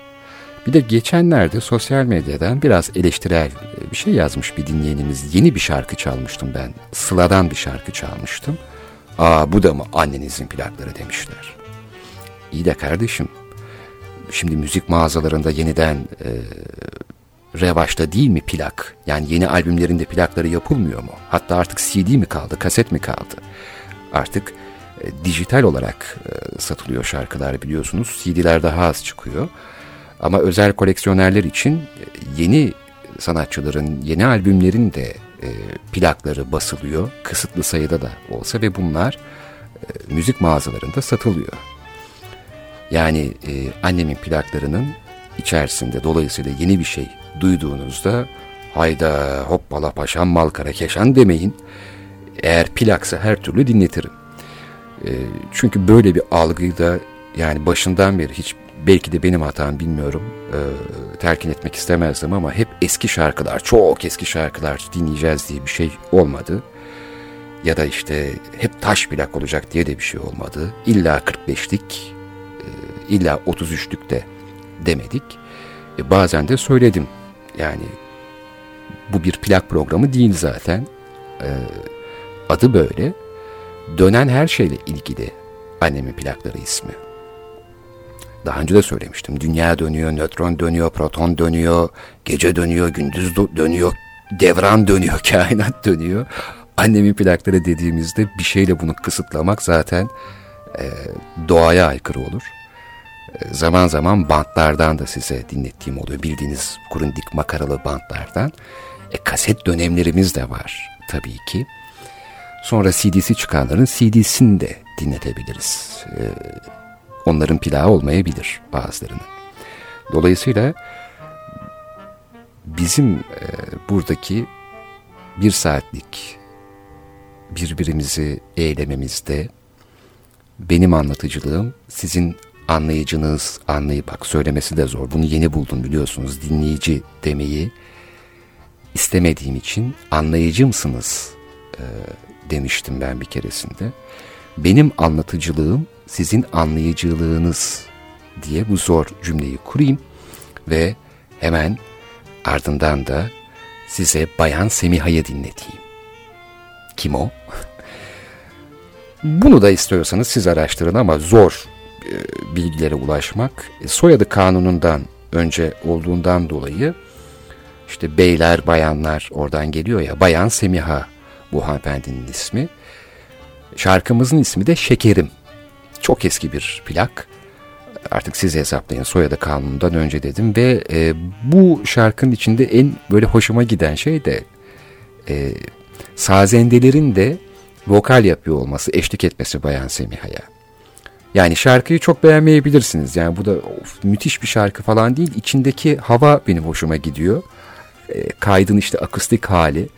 Bir de geçenlerde sosyal medyadan biraz eleştirel bir şey yazmış bir dinleyenimiz. Yeni bir şarkı çalmıştım ben. Sıla'dan bir şarkı çalmıştım. Aa, bu da mı annenizin plakları demişler. İyi de kardeşim. Şimdi müzik mağazalarında yeniden revaçta değil mi plak? Yani yeni albümlerinde plakları yapılmıyor mu? Hatta artık CD mi kaldı, kaset mi kaldı? Artık dijital olarak satılıyor şarkılar biliyorsunuz. CD'ler daha az çıkıyor. Ama özel koleksiyonerler için yeni sanatçıların, yeni albümlerin de plakları basılıyor. Kısıtlı sayıda da olsa ve bunlar müzik mağazalarında satılıyor. Yani annemin plaklarının içerisinde dolayısıyla yeni bir şey duyduğunuzda hayda hoppala paşam malkara keşan demeyin. Eğer plaksa her türlü dinletirim. Çünkü böyle bir algıyı da yani başından beri hiç belki de benim hatam bilmiyorum telkin etmek istemezdim ama hep eski şarkılar, çok eski şarkılar dinleyeceğiz diye bir şey olmadı. Ya da işte hep taş plak olacak diye de bir şey olmadı. İlla 45'lik, illa 33'lük de demedik. Bazen de söyledim. Yani bu bir plak programı değil zaten. Adı böyle. Dönen her şeyle ilgili annemin plakları ismi. Daha önce de söylemiştim. Dünya dönüyor, nötron dönüyor, proton dönüyor, gece dönüyor, gündüz dönüyor, devran dönüyor, kainat dönüyor. Annemin plakları dediğimizde bir şeyle bunu kısıtlamak zaten doğaya aykırı olur. Zaman zaman bantlardan da size dinlettiğim oluyor. Bildiğiniz kurundik makaralı bantlardan. Kaset dönemlerimiz de var tabii ki. Sonra CD'si çıkanların CD'sini de dinletebiliriz. Onların plağı olmayabilir bazılarının. Dolayısıyla bizim buradaki bir saatlik birbirimizi eğlememizde benim anlatıcılığım, sizin anlayıcınız, bak söylemesi de zor. Bunu yeni buldum biliyorsunuz. Dinleyici demeyi istemediğim için anlayıcımsınız demiştim ben bir keresinde. Benim anlatıcılığım sizin anlayıcılığınız diye bu zor cümleyi kurayım ve hemen ardından da size Bayan Semiha'yı dinleteyim. Kim o? Bunu da istiyorsanız siz araştırın ama zor bilgilere ulaşmak. Soyadı kanunundan önce olduğundan dolayı işte beyler, bayanlar oradan geliyor ya. Bayan Semiha bu hanımefendinin ismi. Şarkımızın ismi de Şekerim. Çok eski bir plak. Artık siz hesaplayın. Soyadı kanunundan önce dedim ve bu şarkının içinde en böyle hoşuma giden şey de sazendelerin de vokal yapıyor olması, eşlik etmesi Bayan Semiha'ya. Yani şarkıyı çok beğenmeyebilirsiniz. Yani bu da müthiş bir şarkı falan değil. İçindeki hava benim hoşuma gidiyor. Kaydın işte akustik hali.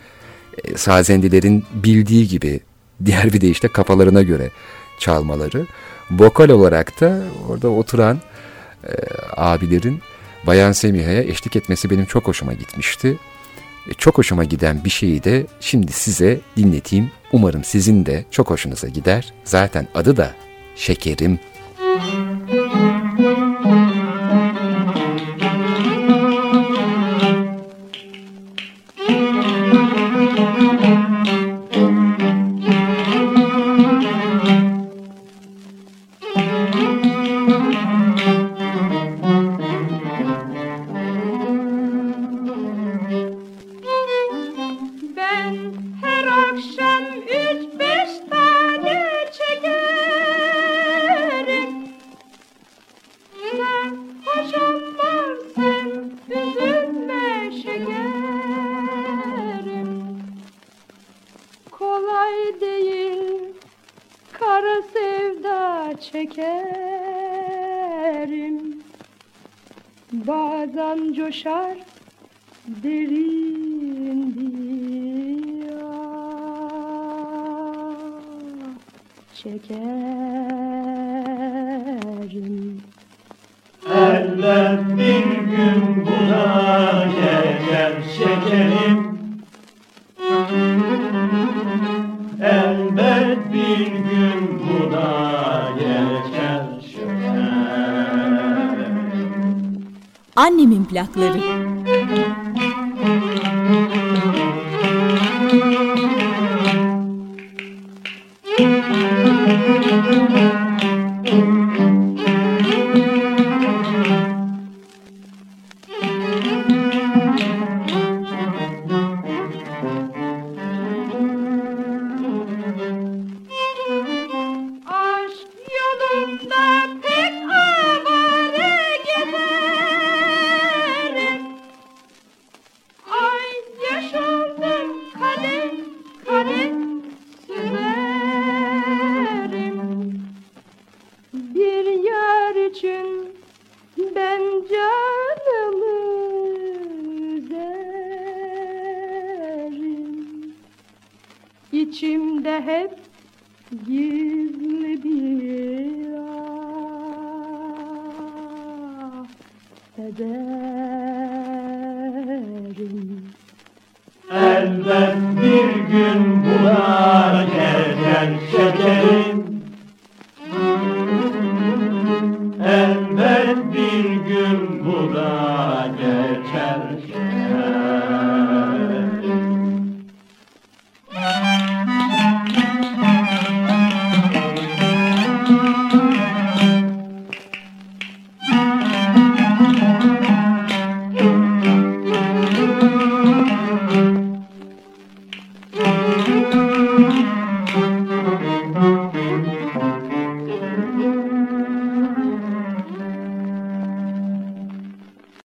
Sazendelerin bildiği gibi diğer bir de işte kafalarına göre çalmaları. Vokal olarak da orada oturan abilerin Bayan Semiha'ya eşlik etmesi benim çok hoşuma gitmişti. Çok hoşuma giden bir şeyi de şimdi size dinleteyim. Umarım sizin de çok hoşunuza gider. Zaten adı da Şekerim. Bazen coşar derin bir çekerim. Elbet bir gün buna gelir şekerim. Elbet bir gün buna gelir şekerim. Annemin plakları. Elbet bir gün